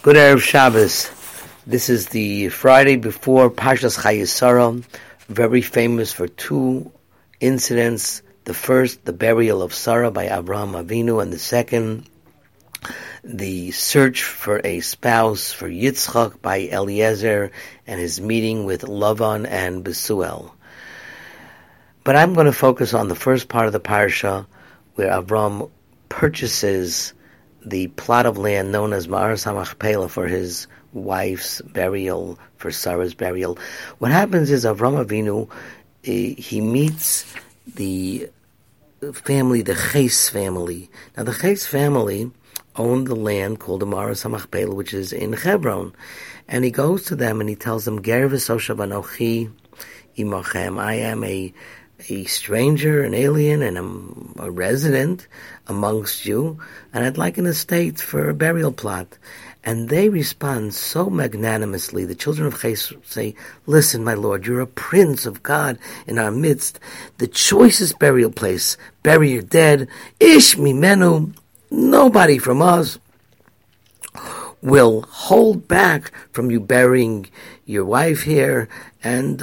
Good Erev Shabbos. This is the Friday before Parshas Chayei Sara, very famous for two incidents. The first, the burial of Sarah by Avraham Avinu, and the second, the search for a spouse for Yitzchak by Eliezer and his meeting with Lavan and Besuel. But I'm going to focus on the first part of the Parsha where Avram purchases the plot of land known as Mara Samachpela for his wife's burial, for Sarah's burial. What happens is Avram Avinu, he meets the family, the Ches family. Now the Ches family owned the land called the Mara Samachpela, which is in Hebron. And he goes to them and he tells them, Ger v'soshav anochi imachem. I am a stranger, an alien, and I'm a resident amongst you, and I'd like an estate for a burial plot. And they respond so magnanimously. The children of Ches say, listen, my lord, you're a prince of God in our midst. The choicest burial place, bury your dead, Ish mimenu, nobody from us will hold back from you burying your wife here, and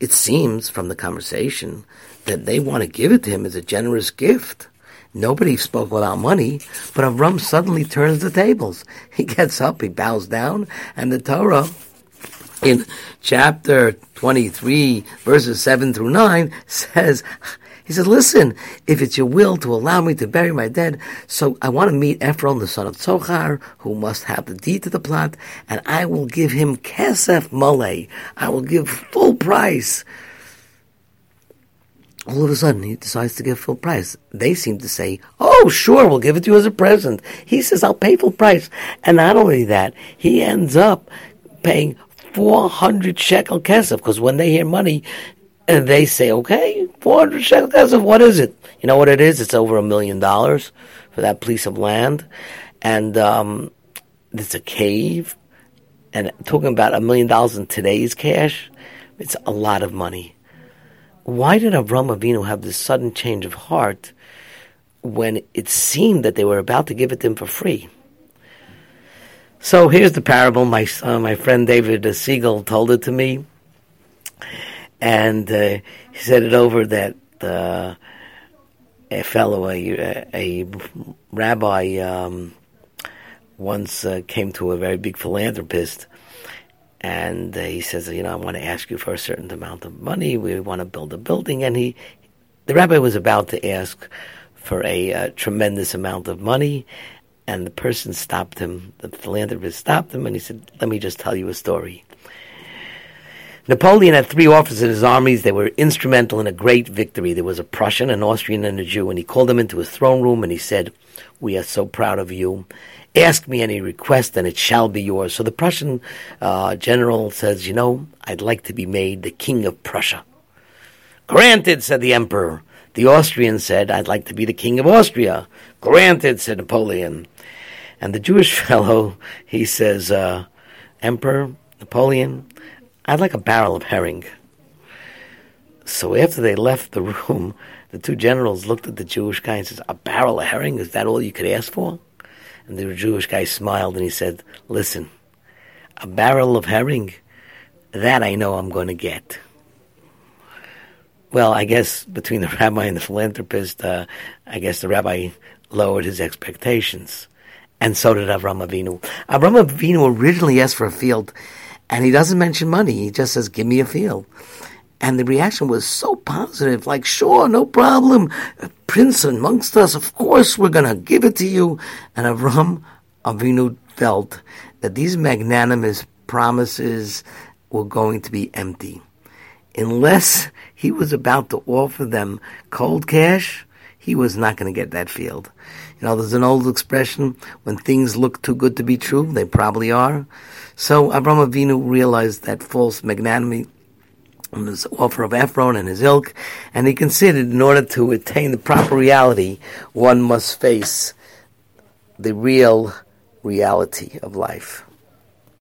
it seems from the conversation that they want to give it to him as a generous gift. Nobody spoke without money, but Avram suddenly turns the tables. He gets up, he bows down, and the Torah in chapter 23, verses 7 through 9 says, he says, listen, if it's your will to allow me to bury my dead, so I want to meet Ephron, the son of Tzohar, who must have the deed to the plot, and I will give him kesef mole. I will give full price. All of a sudden, he decides to give full price. They seem to say, oh, sure, we'll give it to you as a present. He says, I'll pay full price. And not only that, he ends up paying 400 shekel kesef, because when they hear money, and they say, okay, 400 shekel kesef, what is it? You know what it is? It's over $1 million for that piece of land. And it's a cave. And talking about $1 million in today's cash, it's a lot of money. Why did Avram Avinu have this sudden change of heart when it seemed that they were about to give it to him for free? So here's the parable. My friend David Siegel told it to me. And he said it over that a fellow, a rabbi, once came to a very big philanthropist, and he says, you know, I want to ask you for a certain amount of money. We want to build a building. And the rabbi was about to ask for a tremendous amount of money, and the person stopped him. The philanthropist stopped him, and he said, let me just tell you a story. Napoleon had three officers in his armies. They were instrumental in a great victory. There was a Prussian, an Austrian, and a Jew, and he called them into his throne room, and he said, we are so proud of you. Ask me any request, and it shall be yours. So the Prussian general says, you know, I'd like to be made the king of Prussia. Granted, said the emperor. The Austrian said, I'd like to be the king of Austria. Granted, said Napoleon. And the Jewish fellow, he says, Emperor, Napoleon, I'd like a barrel of herring. So after they left the room, the two generals looked at the Jewish guy and said, a barrel of herring? Is that all you could ask for? And the Jewish guy smiled and he said, listen, a barrel of herring, that I know I'm going to get. Well, I guess between the rabbi and the philanthropist, I guess the rabbi lowered his expectations. And so did Avram Avinu. Avram Avinu originally asked for a field, and he doesn't mention money. He just says, give me a field. And the reaction was so positive, like, sure, no problem. A prince amongst us, of course, we're going to give it to you. And Avram Avinu felt that these magnanimous promises were going to be empty. Unless he was about to offer them cold cash, he was not going to get that field. You know, there's an old expression, when things look too good to be true, they probably are. So Avram Avinu realized that false magnanimity on his offer of Ephron and his ilk, and he considered in order to attain the proper reality, one must face the real reality of life.